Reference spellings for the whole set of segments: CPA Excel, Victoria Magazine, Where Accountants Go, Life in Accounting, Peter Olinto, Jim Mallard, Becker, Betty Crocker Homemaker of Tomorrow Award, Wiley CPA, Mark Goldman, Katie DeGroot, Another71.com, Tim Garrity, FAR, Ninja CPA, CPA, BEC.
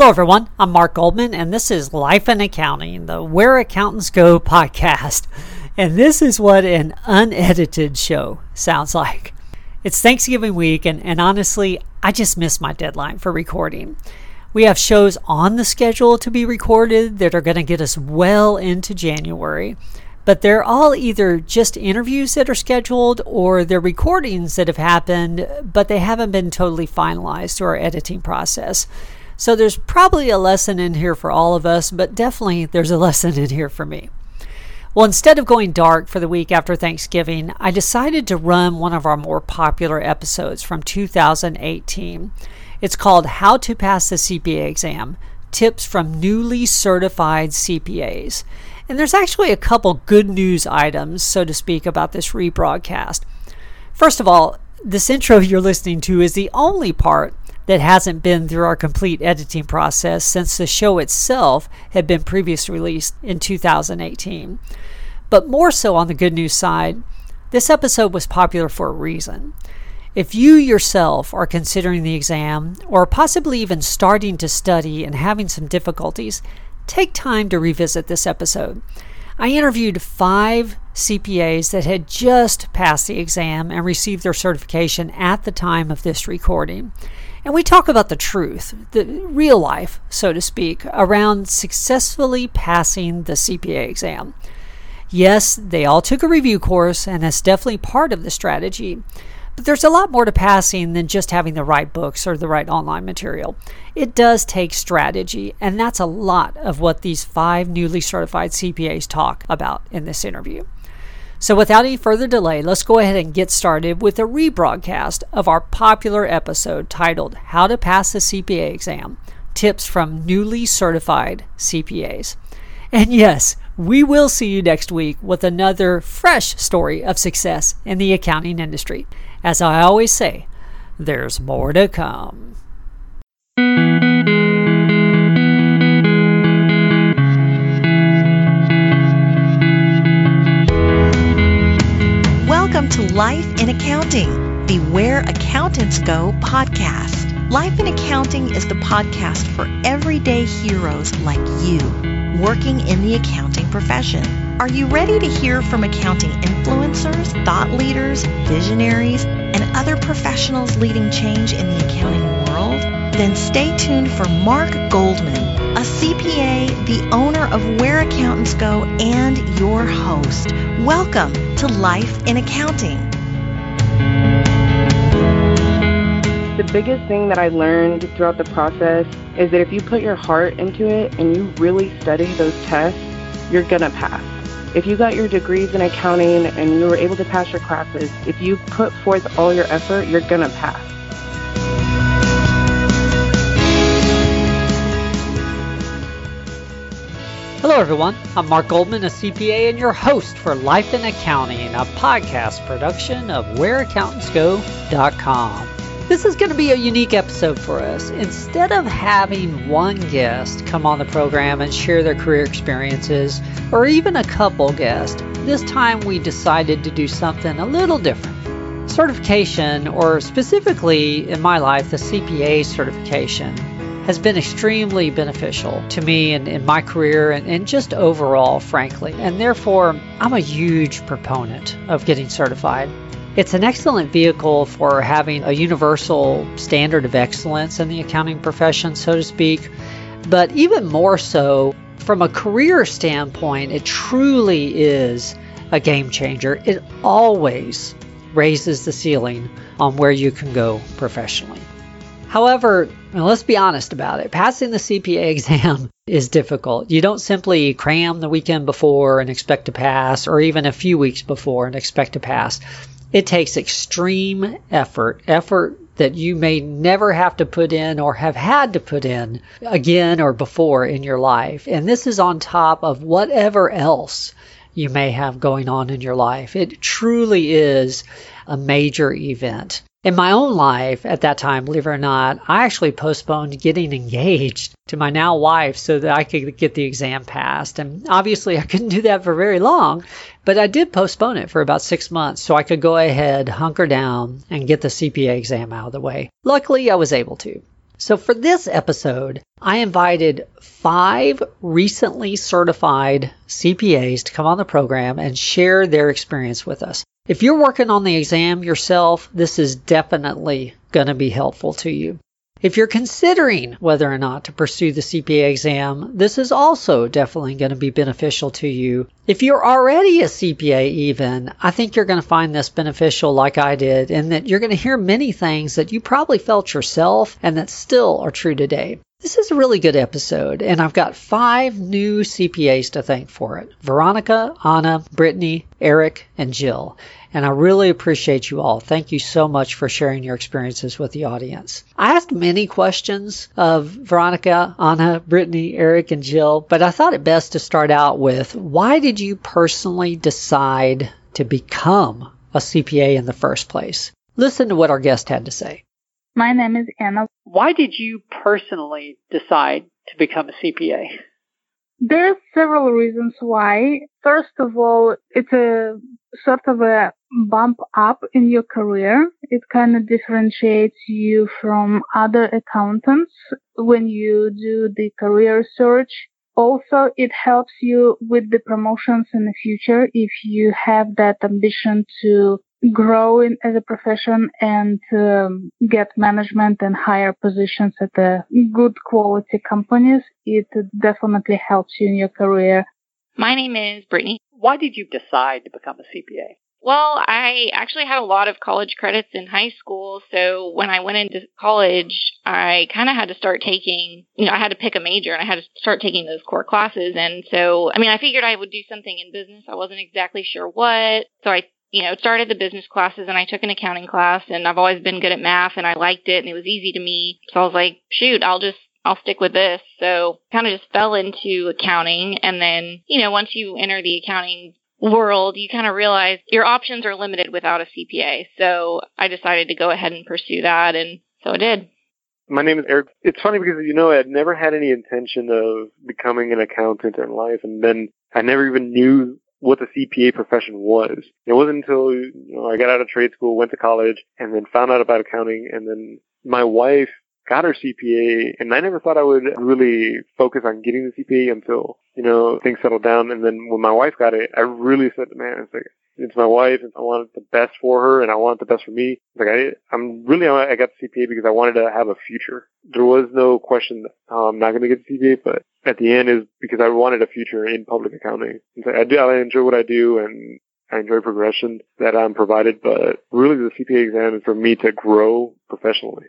Hello everyone, I'm Mark Goldman and this is Life in Accounting, the Where Accountants Go podcast. And this is what an unedited show sounds like. It's Thanksgiving week and honestly, I just missed my deadline for recording. We have shows on the schedule to be recorded that are going to get us well into January, but they're all either just interviews that are scheduled or they're recordings that have happened, but they haven't been totally finalized through our editing process. So there's probably a lesson in here for all of us, but definitely there's a lesson in here for me. Well, instead of going dark for the week after Thanksgiving, I decided to run one of our more popular episodes from 2018. It's called How to Pass the CPA Exam, Tips from Newly Certified CPAs. And there's actually a couple good news items, so to speak, about this rebroadcast. First of all, this intro you're listening to is the only part that hasn't been through our complete editing process since the show itself had been previously released in 2018. But more so on the good news side, this episode was popular for a reason. If you yourself are considering the exam or possibly even starting to study and having some difficulties, take time to revisit this episode. I interviewed 5 CPAs that had just passed the exam and received their certification at the time of this recording. And we talk about the truth, the real life, so to speak, around successfully passing the CPA exam. Yes, they all took a review course, and that's definitely part of the strategy. But there's a lot more to passing than just having the right books or the right online material. It does take strategy, and that's a lot of what these 5 newly certified CPAs talk about in this interview. So without any further delay, let's go ahead and get started with a rebroadcast of our popular episode titled How to Pass the CPA Exam, Tips from Newly Certified CPAs. And yes, we will see you next week with another fresh story of success in the accounting industry. As I always say, there's more to come. Welcome to Life in Accounting, the Where Accountants Go podcast. Life in Accounting is the podcast for everyday heroes like you, working in the accounting profession. Are you ready to hear from accounting influencers, thought leaders, visionaries, and other professionals leading change in the accounting world? Then stay tuned for Mark Goldman, a CPA, the owner of Where Accountants Go, and your host. Welcome to Life in Accounting. The biggest thing that I learned throughout the process is that if you put your heart into it and you really study those tests, you're going to pass. If you got your degrees in accounting and you were able to pass your classes, if you put forth all your effort, you're going to pass. Hello everyone, I'm Mark Goldman, a CPA and your host for Life in Accounting, a podcast production of WhereAccountantsGo.com. This is going to be a unique episode for us. Instead of having one guest come on the program and share their career experiences, or even a couple guests, this time we decided to do something a little different. Certification, or specifically in my life, the CPA certification, has been extremely beneficial to me and in my career and just overall, frankly. And therefore, I'm a huge proponent of getting certified. It's an excellent vehicle for having a universal standard of excellence in the accounting profession, so to speak. But even more so, from a career standpoint, it truly is a game changer. It always raises the ceiling on where you can go professionally. However, let's be honest about it. Passing the CPA exam is difficult. You don't simply cram the weekend before and expect to pass, or even a few weeks before and expect to pass. It takes extreme effort that you may never have to put in or have had to put in again or before in your life. And this is on top of whatever else you may have going on in your life. It truly is a major event. In my own life at that time, believe it or not, I actually postponed getting engaged to my now wife so that I could get the exam passed. And obviously I couldn't do that for very long, but I did postpone it for about 6 months so I could go ahead, hunker down, and get the CPA exam out of the way. Luckily, I was able to. So for this episode, I invited 5 recently certified CPAs to come on the program and share their experience with us. If you're working on the exam yourself, this is definitely going to be helpful to you. If you're considering whether or not to pursue the CPA exam, this is also definitely going to be beneficial to you. If you're already a CPA even, I think you're going to find this beneficial like I did, in that you're going to hear many things that you probably felt yourself and that still are true today. This is a really good episode, and I've got 5 new CPAs to thank for it. Veronica, Anna, Brittany, Eric, and Jill. And I really appreciate you all. Thank you so much for sharing your experiences with the audience. I asked many questions of Veronica, Anna, Brittany, Eric, and Jill, but I thought it best to start out with, why did you personally decide to become a CPA in the first place? Listen to what our guest had to say. My name is Anna. Why did you personally decide to become a CPA? There are several reasons why. First of all, it's a sort of a bump up in your career. It kind of differentiates you from other accountants when you do the career search. Also, it helps you with the promotions in the future if you have that ambition to grow in as a profession and get management and higher positions at the good quality companies. It definitely helps you in your career. My name is Brittany. Why did you decide to become a CPA? Well, I actually had a lot of college credits in high school, so when I went into college, I kind of had to start taking, I had to pick a major, and I had to start taking those core classes, and so, I figured I would do something in business. I wasn't exactly sure what, so I started the business classes, and I took an accounting class, and I've always been good at math, and I liked it, and it was easy to me, so I was like, shoot, I'll stick with this. So kind of just fell into accounting. And then, once you enter the accounting world, you kind of realize your options are limited without a CPA. So I decided to go ahead and pursue that. And so I did. My name is Eric. It's funny because, I'd never had any intention of becoming an accountant in life. And then I never even knew what the CPA profession was. It wasn't until I got out of trade school, went to college, and then found out about accounting. And then my wife got her CPA, and I never thought I would really focus on getting the CPA until, things settled down. And then when my wife got it, I really said, man, it's my wife, and I wanted the best for her, and I wanted the best for me. I got the CPA because I wanted to have a future. There was no question I'm not going to get the CPA, but at the end is because I wanted a future in public accounting. And so I enjoy what I do, and I enjoy progression that I'm provided, but really the CPA exam is for me to grow professionally.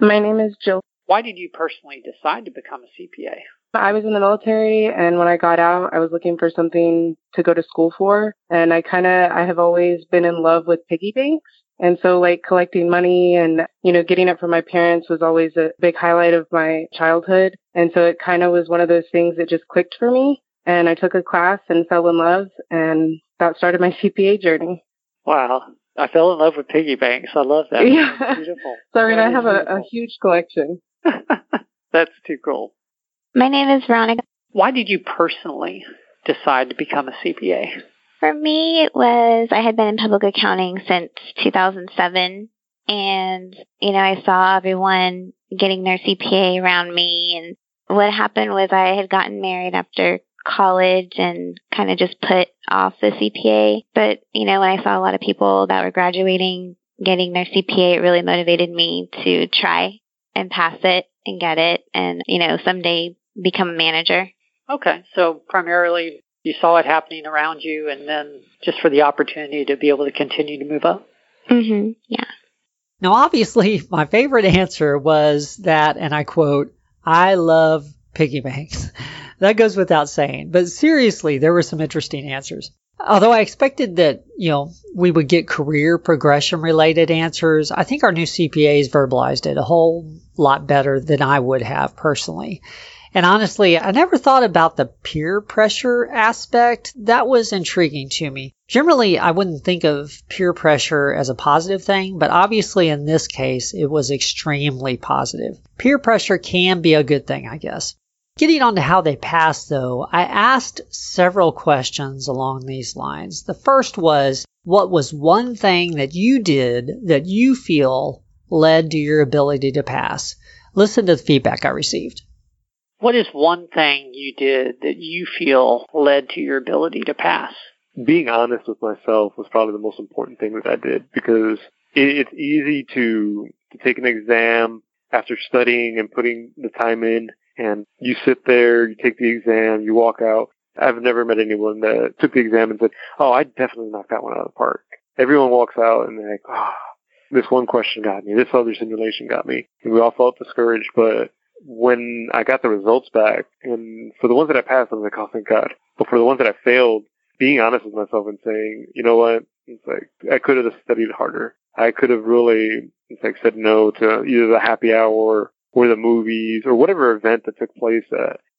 My name is Jill. Why did you personally decide to become a CPA? I was in the military, and when I got out, I was looking for something to go to school for. And I have always been in love with piggy banks. And so, collecting money and, getting it from my parents was always a big highlight of my childhood. And so it kind of was one of those things that just clicked for me. And I took a class and fell in love, and that started my CPA journey. Wow. I fell in love with piggy banks. I love that. Yeah. Beautiful. Sorry, I have a huge collection. That's too cool. My name is Veronica. Why did you personally decide to become a CPA? For me, it was I had been in public accounting since 2007, and, I saw everyone getting their CPA around me, and what happened was I had gotten married after college and kind of just put off the CPA. But, when I saw a lot of people that were graduating, getting their CPA, it really motivated me to try and pass it and get it and, someday become a manager. Okay. So primarily you saw it happening around you and then just for the opportunity to be able to continue to move up? Mm-hmm. Yeah. Now, obviously, my favorite answer was that, and I quote, I love piggy banks. That goes without saying. But seriously, there were some interesting answers. Although I expected that, we would get career progression related answers, I think our new CPAs verbalized it a whole lot better than I would have personally. And honestly, I never thought about the peer pressure aspect. That was intriguing to me. Generally, I wouldn't think of peer pressure as a positive thing, but obviously in this case, it was extremely positive. Peer pressure can be a good thing, I guess. Getting on to how they passed, though, I asked several questions along these lines. The first was, what was one thing that you did that you feel led to your ability to pass? Listen to the feedback I received. What is one thing you did that you feel led to your ability to pass? Being honest with myself was probably the most important thing that I did, because it's easy to take an exam after studying and putting the time in, and you sit there, you take the exam, you walk out. I've never met anyone that took the exam and said, oh, I definitely knocked that one out of the park. Everyone walks out and they're like, oh, this one question got me, this other simulation got me. And we all felt discouraged, but when I got the results back, and for the ones that I passed, I was like, oh, thank God. But for the ones that I failed, being honest with myself and saying, you know what, it's like, I could have studied harder. I could have really, it's like, said no to either the happy hour or the movies or whatever event that took place.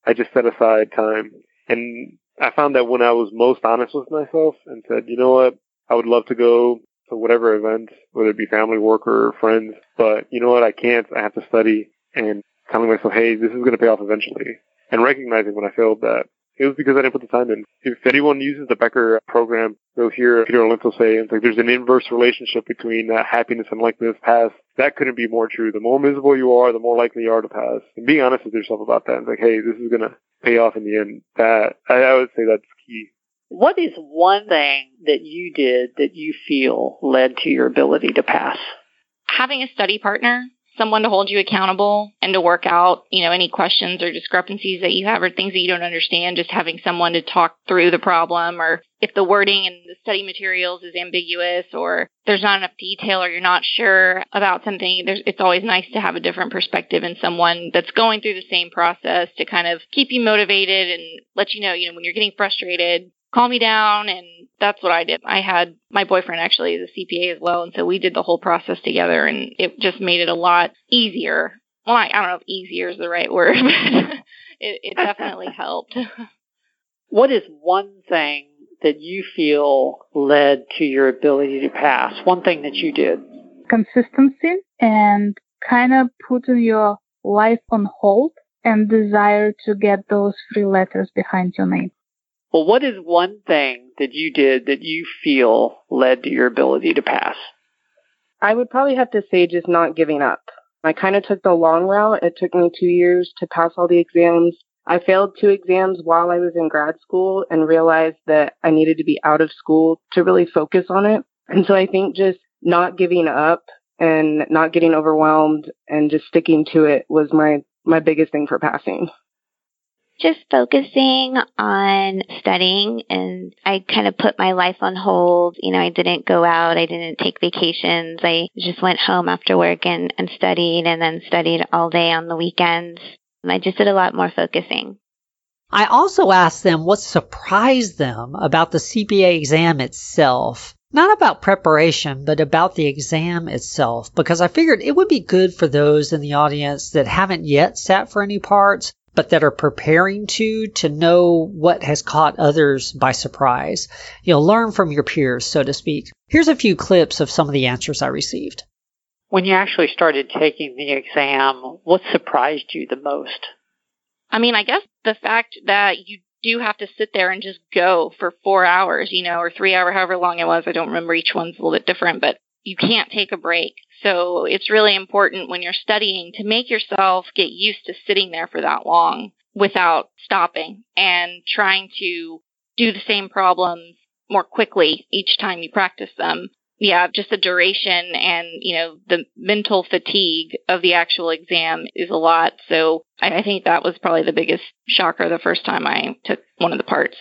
I just set aside time. And I found that when I was most honest with myself and said, you know what, I would love to go to whatever event, whether it be family, work, or friends, but you know what, I can't, I have to study, and telling myself, hey, this is going to pay off eventually, and recognizing when I failed that it was because I didn't put the time in. If anyone uses the Becker program, they'll hear Peter Olinto say, it's like, there's an inverse relationship between happiness and likelihood to pass. That couldn't be more true. The more miserable you are, the more likely you are to pass. And being honest with yourself about that, it's like, hey, this is going to pay off in the end. That I would say that's key. What is one thing that you did that you feel led to your ability to pass? Having a study partner, someone to hold you accountable and to work out, any questions or discrepancies that you have or things that you don't understand, just having someone to talk through the problem, or if the wording in the study materials is ambiguous or there's not enough detail or you're not sure about something, it's always nice to have a different perspective and someone that's going through the same process to kind of keep you motivated and let you know, when you're getting frustrated, calm me down. And that's what I did. I had my boyfriend actually is a CPA as well. And so we did the whole process together, and it just made it a lot easier. Well, I don't know if easier is the right word, but it definitely helped. What is one thing that you feel led to your ability to pass? One thing that you did? Consistency, and kind of putting your life on hold and desire to get those 3 letters behind your name. Well, what is one thing that you did that you feel led to your ability to pass? I would probably have to say just not giving up. I kind of took the long route. It took me 2 years to pass all the exams. I failed 2 exams while I was in grad school and realized that I needed to be out of school to really focus on it. And so I think just not giving up and not getting overwhelmed and just sticking to it was my biggest thing for passing. Just focusing on studying, and I kind of put my life on hold. I didn't go out. I didn't take vacations. I just went home after work and studied, and then studied all day on the weekends. And I just did a lot more focusing. I also asked them what surprised them about the CPA exam itself. Not about preparation, but about the exam itself, because I figured it would be good for those in the audience that haven't yet sat for any parts, but that are preparing to know what has caught others by surprise. Learn from your peers, so to speak. Here's a few clips of some of the answers I received. When you actually started taking the exam, what surprised you the most? I guess the fact that you do have to sit there and just go for 4 hours, or 3 hours, however long it was. I don't remember, each one's a little bit different, but you can't take a break. So it's really important when you're studying to make yourself get used to sitting there for that long without stopping, and trying to do the same problems more quickly each time you practice them. Yeah, just the duration and, the mental fatigue of the actual exam is a lot. So I think that was probably the biggest shocker the first time I took one of the parts.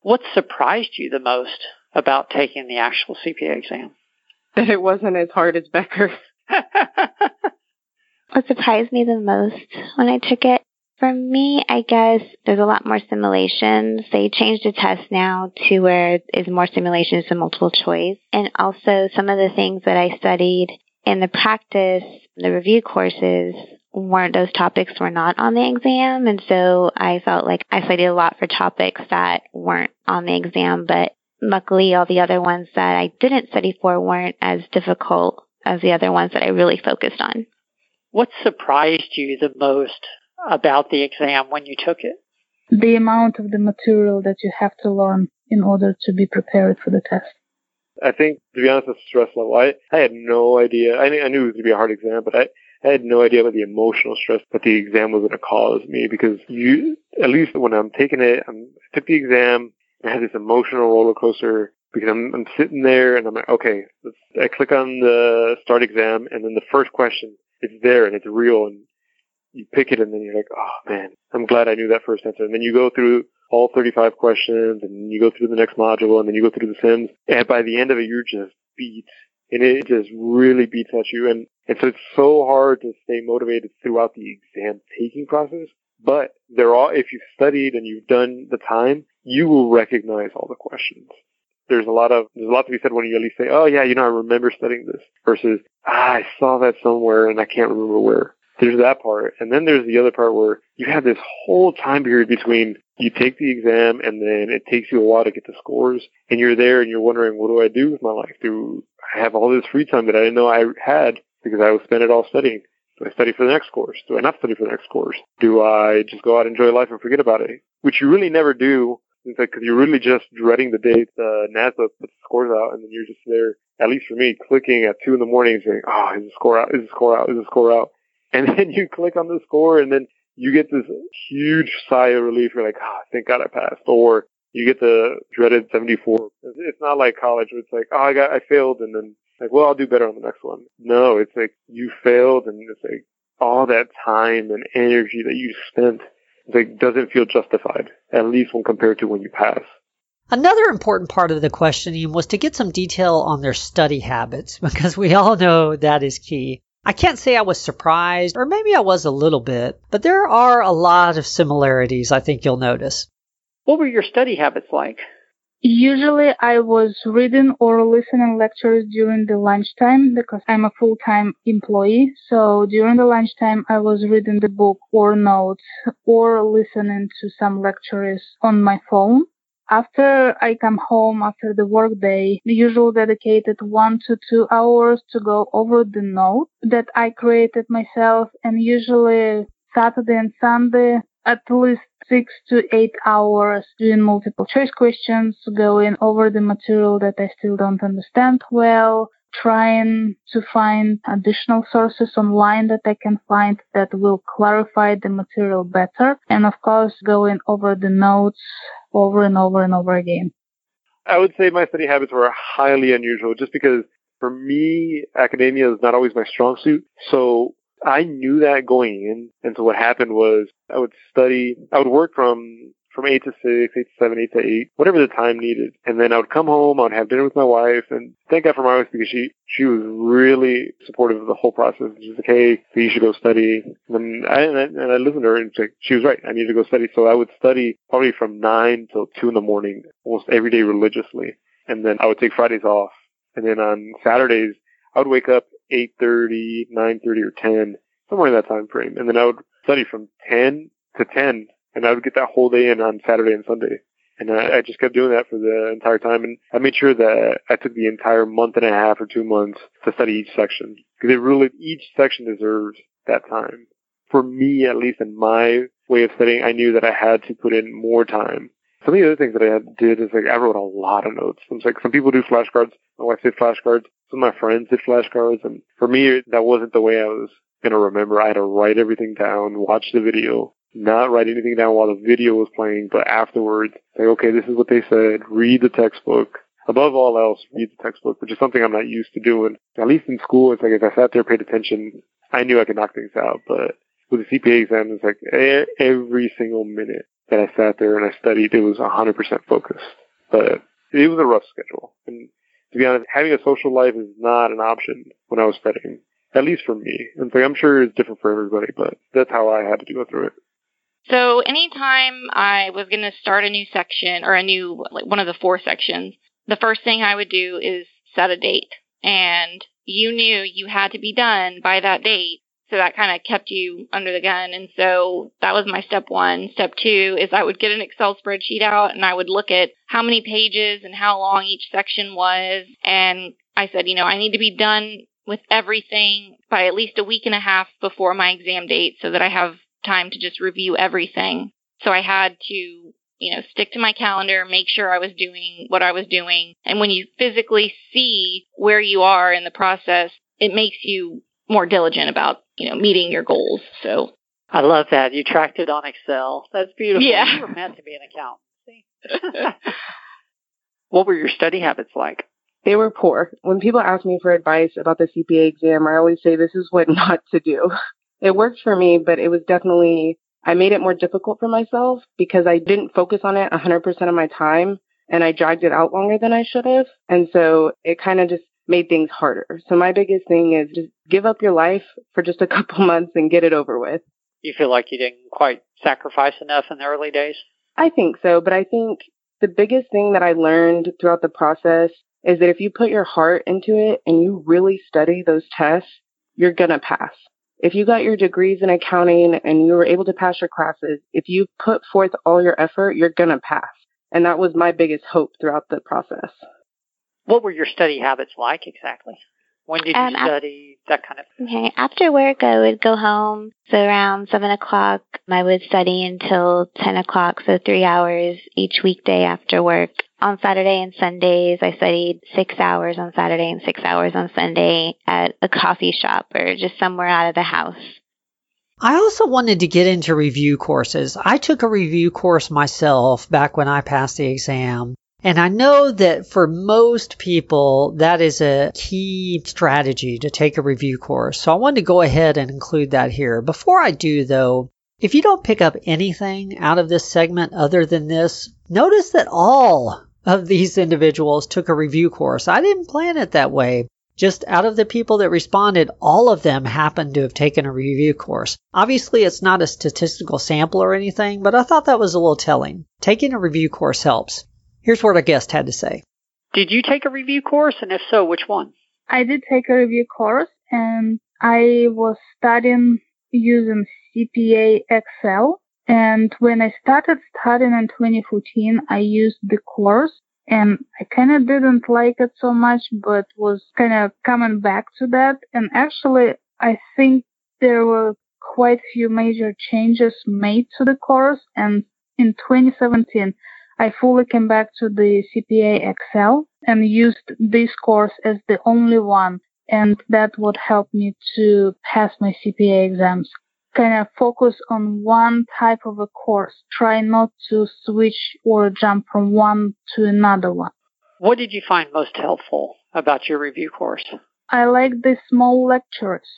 What surprised you the most about taking the actual CPA exam? That it wasn't as hard as Becker. What surprised me the most when I took it? For me, I guess there's a lot more simulations. They changed the test now to where it's more simulations and multiple choice. And also some of the things that I studied in the practice, the review courses, those topics were not on the exam. And so I felt like I studied a lot for topics that weren't on the exam, but luckily, all the other ones that I didn't study for weren't as difficult as the other ones that I really focused on. What surprised you the most about the exam when you took it? The amount of the material that you have to learn in order to be prepared for the test. I think, to be honest, the stress level. I had no idea. I knew it was going to be a hard exam, but I I had no idea about the emotional stress that the exam was going to cause me, because at least when I'm taking it, I took the exam, and I had this emotional roller coaster, because I'm sitting there and I'm like, okay, I click on the start exam, and then the first question, it's there and it's real, and you pick it, and then you're like, oh man, I'm glad I knew that first answer. And then you go through all 35 questions, and you go through the next module, and then you go through the sims, and by the end of it, you're just beat. And it just really beats at you. And so it's so hard to stay motivated throughout the exam taking process. But if you've studied and you've done the time, you will recognize all the questions. There's a lot to be said when you at least say, oh yeah, I remember studying this, versus, I saw that somewhere and I can't remember where. There's that part. And then there's the other part where you have this whole time period between you take the exam and then it takes you a while to get the scores, and you're there and you're wondering, what do I do with my life? I have all this free time that I didn't know I had because I would spend it all studying. Do I study for the next course? Do I not study for the next course? Do I just go out and enjoy life and forget about it? Which you really never do, because you're really just dreading the day the NASA puts the scores out, and then you're just there, at least for me, clicking at 2 in the morning saying, oh, is the score out? Is the score out? Is the score out? And then you click on the score, and then you get this huge sigh of relief. You're like, oh, thank God I passed. Or you get the dreaded 74. It's not like college where it's like, oh, I failed, and then like, well, I'll do better on the next one. No, it's like you failed, and it's like all that time and energy that you spent, it's like, doesn't feel justified, at least when compared to when you pass. Another important part of the questioning was to get some detail on their study habits, because we all know that is key. I can't say I was surprised, or maybe I was a little bit, but there are a lot of similarities I think you'll notice. What were your study habits like? Usually I was reading or listening lectures during the lunchtime, because I'm a full-time employee. So during the lunchtime I was reading the book or notes or listening to some lectures on my phone. After I come home after the workday, I usually dedicated 1 to 2 hours to go over the note that I created myself, and usually Saturday and Sunday at least 6 to 8 hours doing multiple choice questions, going over the material that I still don't understand well, trying to find additional sources online that I can find that will clarify the material better, and of course going over the notes over and over and over again. I would say my study habits were highly unusual, just because for me, academia is not always my strong suit. So I knew that going in. And so what happened was I would work from 8 to 6, 8 to 7, 8 to 8, whatever the time needed. And then I would come home, I would have dinner with my wife, and thank God for my wife, because she was really supportive of the whole process. She was like, hey, so you should go study. And I listened to her, and she was right. I needed to go study. So I would study probably from 9 till 2 in the morning, almost every day religiously. And then I would take Fridays off. And then on Saturdays, I would wake up 8:30, 9:30, or 10, somewhere in that time frame. And then I would study from 10 to 10. And I would get that whole day in on Saturday and Sunday. And I just kept doing that for the entire time. And I made sure that I took the entire month and a half or 2 months to study each section. Because each section deserves that time. For me, at least in my way of studying, I knew that I had to put in more time. Some of the other things that I did is, I wrote a lot of notes. It's like some people do flashcards. My wife did flashcards. Some of my friends did flashcards. And for me, that wasn't the way I was going to remember. I had to write everything down, watch the video. Not write anything down while the video was playing, but afterwards, say, okay, this is what they said, read the textbook. Above all else, read the textbook, which is something I'm not used to doing. At least in school, it's like if I sat there, paid attention, I knew I could knock things out. But with the CPA exam, it's like every single minute that I sat there and I studied, it was 100% focused. But it was a rough schedule. And to be honest, having a social life is not an option when I was studying, at least for me. And so I'm sure it's different for everybody, but that's how I had to go through it. So anytime I was going to start a new section or one of the 4 sections, the first thing I would do is set a date. And you knew you had to be done by that date. So that kind of kept you under the gun. And so that was my step 1. Step 2 is I would get an Excel spreadsheet out and I would look at how many pages and how long each section was. And I said, I need to be done with everything by at least a week and a half before my exam date so that I have time to just review everything. So I had to, stick to my calendar, make sure I was doing what I was doing. And when you physically see where you are in the process, it makes you more diligent about meeting your goals. So I love that. You tracked it on Excel. That's beautiful. Yeah. You were meant to be an accountant. See? What were your study habits like? They were poor. When people ask me for advice about the CPA exam, I always say this is what not to do. It worked for me, but it was definitely, I made it more difficult for myself because I didn't focus on it 100% of my time, and I dragged it out longer than I should have. And so it kind of just made things harder. So my biggest thing is just give up your life for just a couple months and get it over with. You feel like you didn't quite sacrifice enough in the early days? I think so, but I think the biggest thing that I learned throughout the process is that if you put your heart into it and you really study those tests, you're going to pass. If you got your degrees in accounting and you were able to pass your classes, if you put forth all your effort, you're going to pass. And that was my biggest hope throughout the process. What were your study habits like exactly? When did you study, that kind of thing? Okay. After work, I would go home. So around 7 o'clock, I would study until 10 o'clock, so 3 hours each weekday after work. On Saturday and Sundays, I studied 6 hours on Saturday and 6 hours on Sunday at a coffee shop or just somewhere out of the house. I also wanted to get into review courses. I took a review course myself back when I passed the exam. And I know that for most people, that is a key strategy to take a review course. So I wanted to go ahead and include that here. Before I do, though, if you don't pick up anything out of this segment other than this, notice that all of these individuals took a review course. I didn't plan it that way. Just out of the people that responded, all of them happened to have taken a review course. Obviously, it's not a statistical sample or anything, but I thought that was a little telling. Taking a review course helps. Here's what our guest had to say. Did you take a review course? And if so, which one? I did take a review course, and I was studying using CPA Excel. And when I started studying in 2014, I used the course, and I kind of didn't like it so much, but was kind of coming back to that. And actually, I think there were quite a few major changes made to the course. And in 2017, I fully came back to the CPA Excel and used this course as the only one, and that would help me to pass my CPA exams. Kind of focus on one type of a course. Try not to switch or jump from one to another one. What did you find most helpful about your review course? I like the small lectures.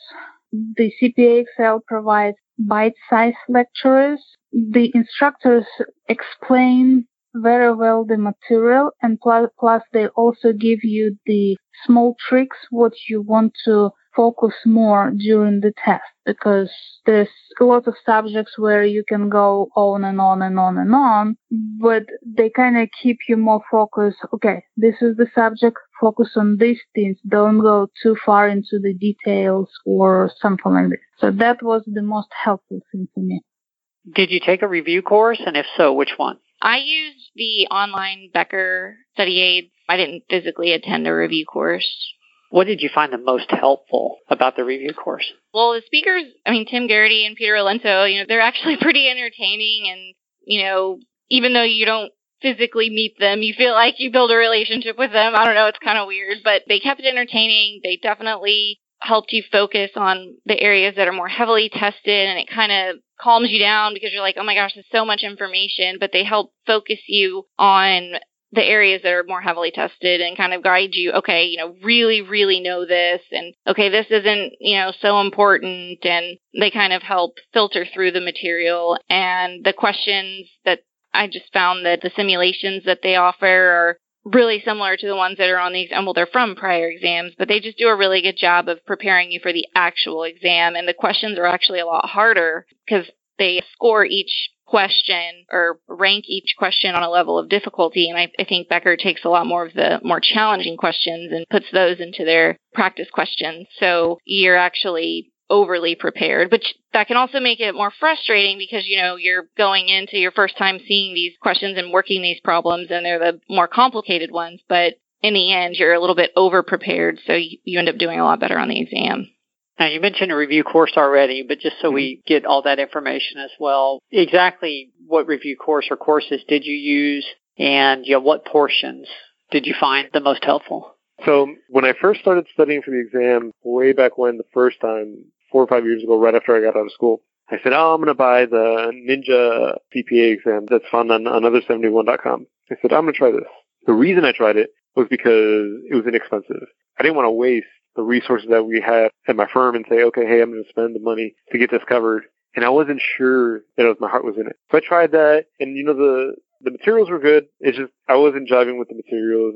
The CPA Excel provides bite-sized lectures. The instructors explain very well the material, and plus they also give you the small tricks what you want to focus more during the test, because there's a lot of subjects where you can go on and on and on and on, but they kind of keep you more focused. Okay, this is the subject, focus on these things, don't go too far into the details or something like this. So that was the most helpful thing for me. Did you take a review course, and if so, which one? I used the online Becker study aids. I didn't physically attend a review course. What did you find the most helpful about the review course? Well, the speakers, Tim Garrity and Peter Olinto, they're actually pretty entertaining. And, even though you don't physically meet them, you feel like you build a relationship with them. I don't know. It's kind of weird, but they kept it entertaining. They definitely helped you focus on the areas that are more heavily tested, and it kind of calms you down because you're like, oh my gosh, there's so much information, but they help focus you on the areas that are more heavily tested and kind of guide you, okay, really, really know this, and okay, this isn't, so important, and they kind of help filter through the material, and the questions that I just found that the simulations that they offer are really similar to the ones that are on the exam. Well, they're from prior exams, but they just do a really good job of preparing you for the actual exam. And the questions are actually a lot harder because they score each question or rank each question on a level of difficulty. And I think Becker takes a lot more of the more challenging questions and puts those into their practice questions. So you're actually overly prepared, but that can also make it more frustrating because, you're going into your first time seeing these questions and working these problems, and they're the more complicated ones. But in the end, you're a little bit over-prepared, so you end up doing a lot better on the exam. Now, you mentioned a review course already, but just so we get all that information as well, exactly what review course or courses did you use, and what portions did you find the most helpful? So when I first started studying for the exam way back when the first time, 4 or 5 years ago, right after I got out of school. I said, I'm going to buy the Ninja CPA exam that's found on Another71.com. I said, I'm going to try this. The reason I tried it was because it was inexpensive. I didn't want to waste the resources that we had at my firm and say, okay, hey, I'm going to spend the money to get this covered. And I wasn't sure that my heart was in it. So I tried that, and the materials were good. It's just I wasn't jiving with the materials.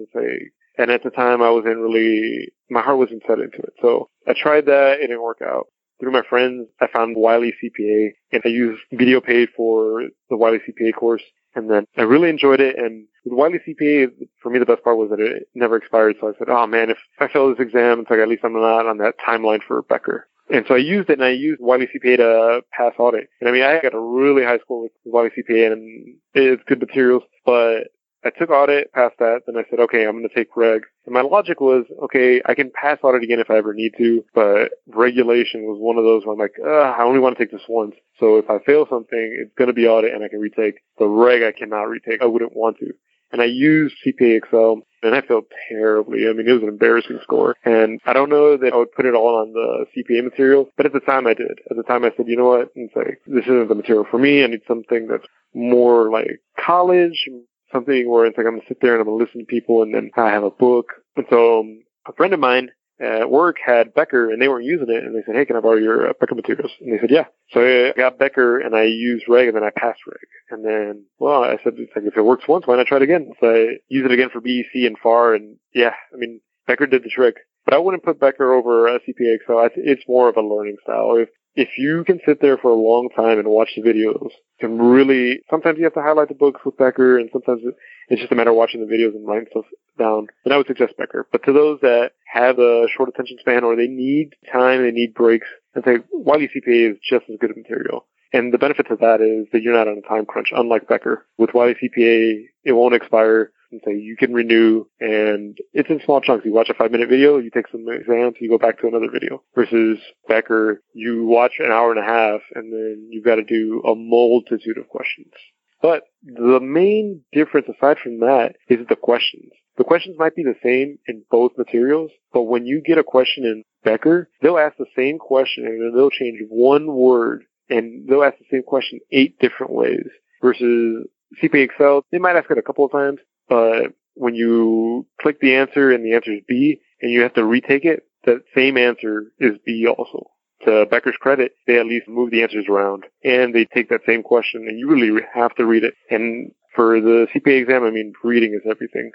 And at the time, I wasn't really, my heart wasn't set into it. So I tried that. It didn't work out. Through my friends, I found Wiley CPA, and I used video paid for the Wiley CPA course. And then I really enjoyed it. And with Wiley CPA, for me, the best part was that it never expired. So I said, oh, man, if I fail this exam, it's like at least I'm not on that timeline for Becker. And so I used it, and I used Wiley CPA to pass audit. And I mean, I got a really high score with Wiley CPA, and it's good materials. But I took audit, passed that, then I said, okay, I'm going to take reg. And my logic was, okay, I can pass audit again if I ever need to, but regulation was one of those where I'm like, I only want to take this once. So if I fail something, it's going to be audit, and I can retake. The reg I cannot retake. I wouldn't want to. And I used CPA Excel, and I failed terribly. I mean, it was an embarrassing score. And I don't know that I would put it all on the CPA material, but at the time I did. At the time I said, you know what? It's like, this isn't the material for me. I need something that's more like college, something where it's like I'm going to sit there and I'm going to listen to people, and then I have a book. And so a friend of mine at work had Becker, and they weren't using it. And they said, hey, can I borrow your Becker materials? And they said, yeah. So I got Becker, and I used reg, and then I passed reg. And then, well, I said, it's like, if it works once, why not try it again? So I use it again for BEC and FAR, and yeah, I mean, Becker did the trick. But I wouldn't put Becker over CPA Excel. It's more of a learning style. If you can sit there for a long time and watch the videos, and really, sometimes you have to highlight the books with Becker, and sometimes it's just a matter of watching the videos and writing stuff down. And I would suggest Becker. But to those that have a short attention span, or they need time, they need breaks, I'd say Wiley CPA is just as good a material. And the benefit to that is that you're not on a time crunch, unlike Becker. With Wiley CPA, it won't expire. And so you can renew, and it's in small chunks. You watch a 5-minute video, you take some exams, you go back to another video. Versus Becker, you watch an hour and a half, and then you've got to do a multitude of questions. But the main difference aside from that is the questions. The questions might be the same in both materials, but when you get a question in Becker, they'll ask the same question, and they'll change one word, and they'll ask the same question 8 different ways. Versus CPA Excel, they might ask it a couple of times, but when you click the answer and the answer is B and you have to retake it, that same answer is B also. To Becker's credit, they at least move the answers around, and they take that same question, and you really have to read it. And for the CPA exam, I mean, reading is everything.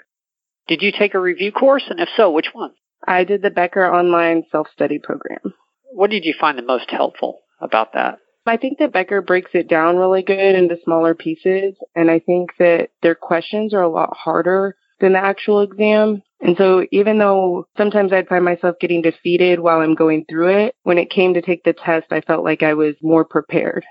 Did you take a review course? And if so, which one? I did the Becker online self-study program. What did you find the most helpful about that? I think that Becker breaks it down really good into smaller pieces, and I think that their questions are a lot harder than the actual exam. And so even though sometimes I'd find myself getting defeated while I'm going through it, when it came to take the test, I felt like I was more prepared.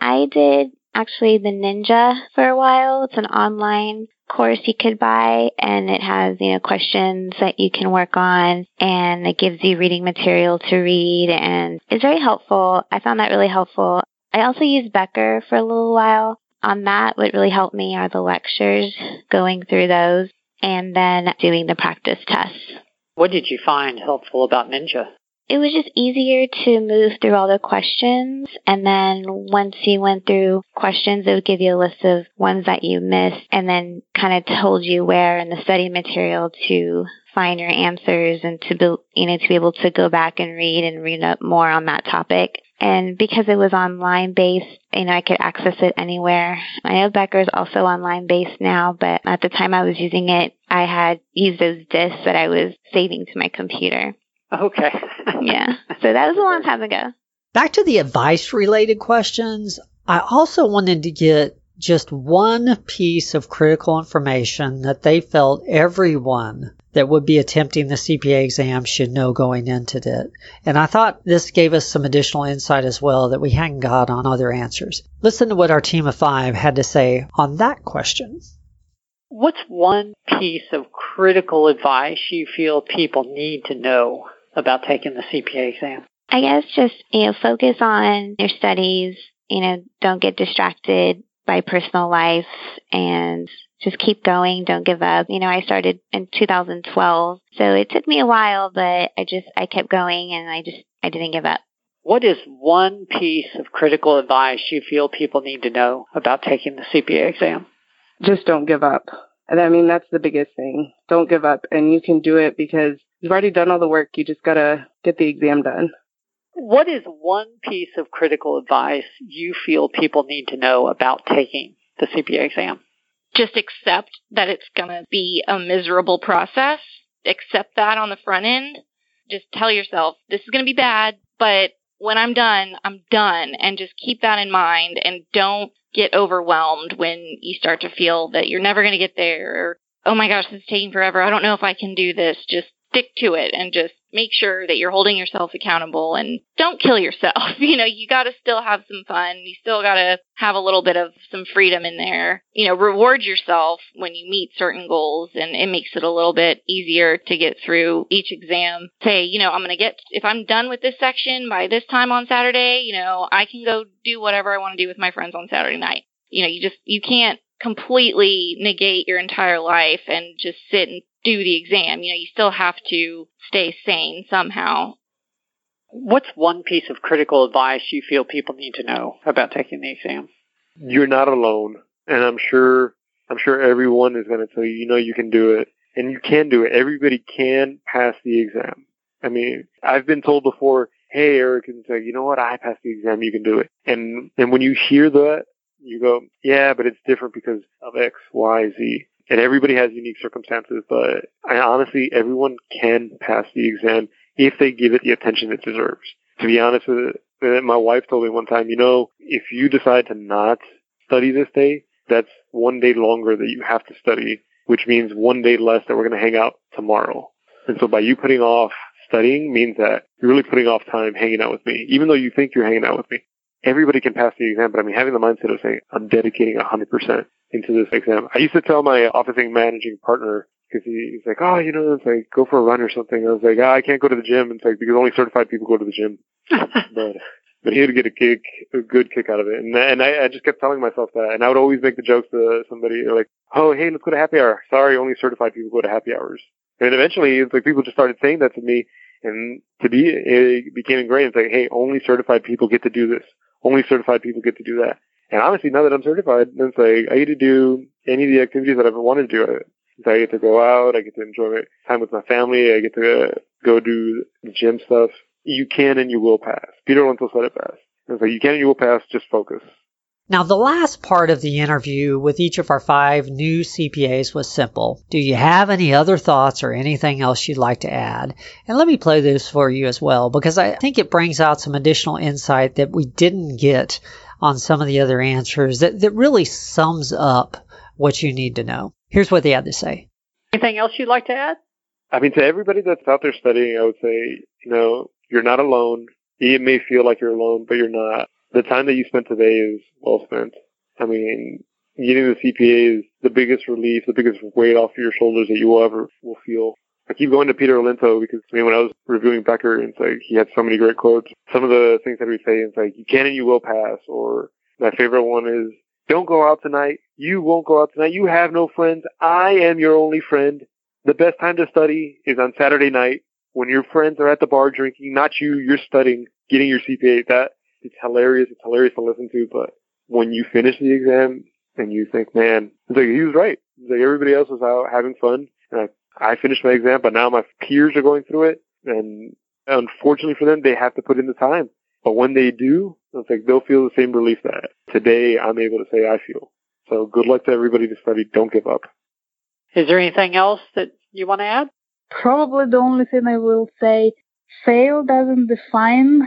I did actually the Ninja for a while. It's an online course you could buy, and it has, questions that you can work on, and it gives you reading material to read, and it's very helpful. I found that really helpful. I also used Becker for a little while. On that, what really helped me are the lectures, going through those, and then doing the practice tests. What did you find helpful about Ninja? It was just easier to move through all the questions, and then once you went through questions, it would give you a list of ones that you missed, and then kind of told you where in the study material to find your answers, and to be able to go back and read up more on that topic. And because it was online based, I could access it anywhere. I know Becker is also online based now, but at the time I was using it, I had used those disks that I was saving to my computer. Okay. Yeah. So that was a long time ago. Back to the advice-related questions, I also wanted to get just one piece of critical information that they felt everyone that would be attempting the CPA exam should know going into it. And I thought this gave us some additional insight as well that we hadn't got on other answers. Listen to what our team of 5 had to say on that question. What's one piece of critical advice you feel people need to know about taking the CPA exam? I guess just, focus on your studies, don't get distracted by personal life, and just keep going, don't give up. I started in 2012, so it took me a while, but I kept going, and I didn't give up. What is one piece of critical advice you feel people need to know about taking the CPA exam? Just don't give up. I mean, that's the biggest thing. Don't give up. And you can do it because you've already done all the work. You just got to get the exam done. What is one piece of critical advice you feel people need to know about taking the CPA exam? Just accept that it's going to be a miserable process. Accept that on the front end. Just tell yourself, this is going to be bad, but when I'm done. And just keep that in mind and don't get overwhelmed when you start to feel that you're never going to get there. Or, oh my gosh, this is taking forever. I don't know if I can do this. Just stick to it and just make sure that you're holding yourself accountable and don't kill yourself. You know, you got to still have some fun. You still got to have a little bit of some freedom in there. You know, reward yourself when you meet certain goals, and it makes it a little bit easier to get through each exam. Say, you know, I'm going to get, if I'm done with this section by this time on Saturday, you know, I can go do whatever I want to do with my friends on Saturday night. You know, you can't completely negate your entire life and just sit and do the exam. You know, you still have to stay sane somehow. What's one piece of critical advice you feel people need to know about taking the exam? You're not alone. And I'm sure everyone is going to tell you, you know, you can do it. And you can do it. Everybody can pass the exam. I mean, I've been told before, hey, Eric, and say, you know what? I passed the exam. You can do it. And when you hear that, you go, yeah, but it's different because of X, Y, Z. And everybody has unique circumstances, but honestly, everyone can pass the exam if they give it the attention it deserves. To be honest with it, my wife told me one time, you know, if you decide to not study this day, that's one day longer that you have to study, which means one day less that we're going to hang out tomorrow. And so by you putting off studying means that you're really putting off time hanging out with me, even though you think you're hanging out with me. Everybody can pass the exam, but I mean, having the mindset of saying, I'm dedicating 100% into this exam. I used to tell my officing managing partner, because he's like, oh, you know, it's like, go for a run or something. I was like, oh, I can't go to the gym. It's like, because only certified people go to the gym. But he would get a good kick out of it. And I just kept telling myself that. And I would always make the jokes to somebody like, oh, hey, let's go to happy hour. Sorry, only certified people go to happy hours. And eventually, it's like people just started saying that to me. And it became ingrained. It's like, hey, only certified people get to do this. Only certified people get to do that. And honestly, now that I'm certified, it's like I get to do any of the activities that I've wanted to do. So I get to go out. I get to enjoy my time with my family. I get to go do the gym stuff. You can and you will pass. Peter Olinto said it best. It's like you can and you will pass. Just focus. Now, the last part of the interview with each of our 5 new CPAs was simple. Do you have any other thoughts or anything else you'd like to add? And let me play this for you as well, because I think it brings out some additional insight that we didn't get on some of the other answers that really sums up what you need to know. Here's what they had to say. Anything else you'd like to add? I mean, to everybody that's out there studying, I would say, you know, you're not alone. It may feel like you're alone, but you're not. The time that you spent today is well spent. I mean, getting the CPA is the biggest relief, the biggest weight off your shoulders that you ever will feel. I keep going to Peter Olinto because, I mean, when I was reviewing Becker, it's like he had so many great quotes. Some of the things that we say, it's like, you can and you will pass. Or my favorite one is, don't go out tonight. You won't go out tonight. You have no friends. I am your only friend. The best time to study is on Saturday night when your friends are at the bar drinking, not you. You're studying, getting your CPA. It's hilarious to listen to, but when you finish the exam and you think, man, it's like he was right. It's like everybody else was out having fun, and I finished my exam, but now my peers are going through it, and unfortunately for them, they have to put in the time. But when they do, it's like they'll feel the same relief that today I'm able to say I feel. So good luck to everybody to study. Don't give up. Is there anything else that you want to add? Probably the only thing I will say, fail doesn't define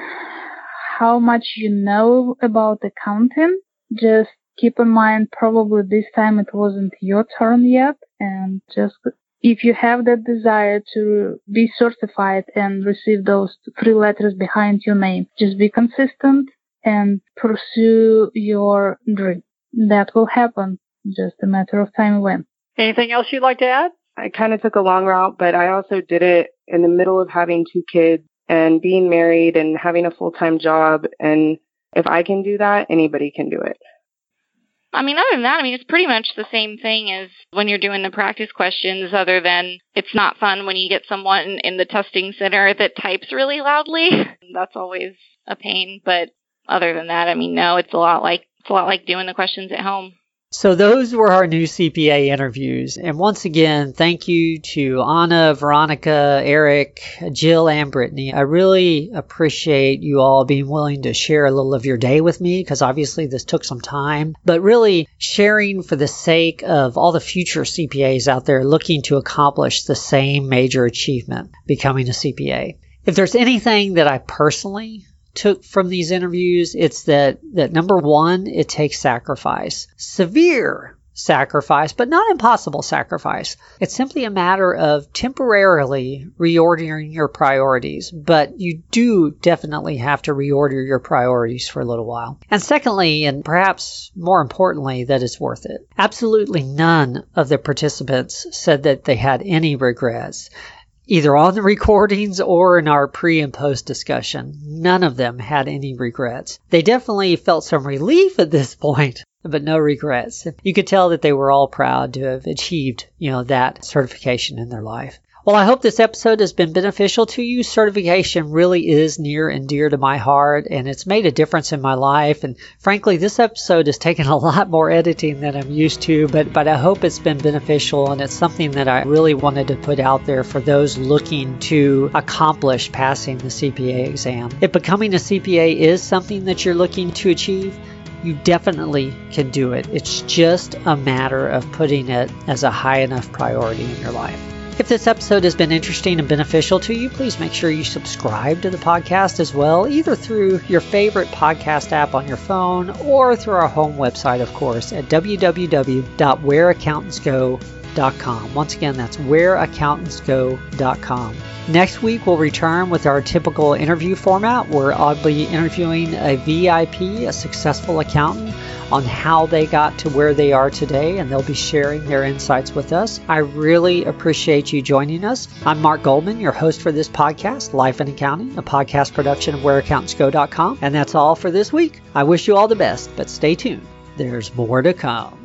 how much you know about accounting. Just keep in mind, probably this time it wasn't your turn yet. And just if you have that desire to be certified and receive those 3 letters behind your name, just be consistent and pursue your dream. That will happen. Just a matter of time when. Anything else you'd like to add? I kind of took a long route, but I also did it in the middle of having 2 kids. And being married and having a full-time job. And if I can do that, anybody can do it. I mean, other than that, I mean, it's pretty much the same thing as when you're doing the practice questions, other than it's not fun when you get someone in the testing center that types really loudly. That's always a pain. But other than that, I mean, no, it's a lot like doing the questions at home. So those were our new CPA interviews. And once again, thank you to Anna, Veronica, Eric, Jill, and Brittany. I really appreciate you all being willing to share a little of your day with me, because obviously this took some time. But really sharing for the sake of all the future CPAs out there looking to accomplish the same major achievement, becoming a CPA. If there's anything that I personally took from these interviews, it's that number one, it takes sacrifice. Severe sacrifice, but not impossible sacrifice. It's simply a matter of temporarily reordering your priorities, but you do definitely have to reorder your priorities for a little while. And secondly, and perhaps more importantly, that it's worth it. Absolutely none of the participants said that they had any regrets, either on the recordings or in our pre and post discussion. None of them had any regrets. They definitely felt some relief at this point, but no regrets. You could tell that they were all proud to have achieved, that certification in their life. Well, I hope this episode has been beneficial to you. Certification really is near and dear to my heart, and it's made a difference in my life. And frankly, this episode has taken a lot more editing than I'm used to, but I hope it's been beneficial, and it's something that I really wanted to put out there for those looking to accomplish passing the CPA exam. If becoming a CPA is something that you're looking to achieve, you definitely can do it. It's just a matter of putting it as a high enough priority in your life. If this episode has been interesting and beneficial to you, please make sure you subscribe to the podcast as well, either through your favorite podcast app on your phone or through our home website, of course, at www.whereaccountantsgo.com. Once again, that's whereaccountantsgo.com. Next week, we'll return with our typical interview format. We're oddly interviewing a VIP, a successful accountant, on how they got to where they are today, and they'll be sharing their insights with us. I really appreciate you joining us. I'm Mark Goldman, your host for this podcast, Life in Accounting, a podcast production of whereaccountantsgo.com. And that's all for this week. I wish you all the best, but stay tuned. There's more to come.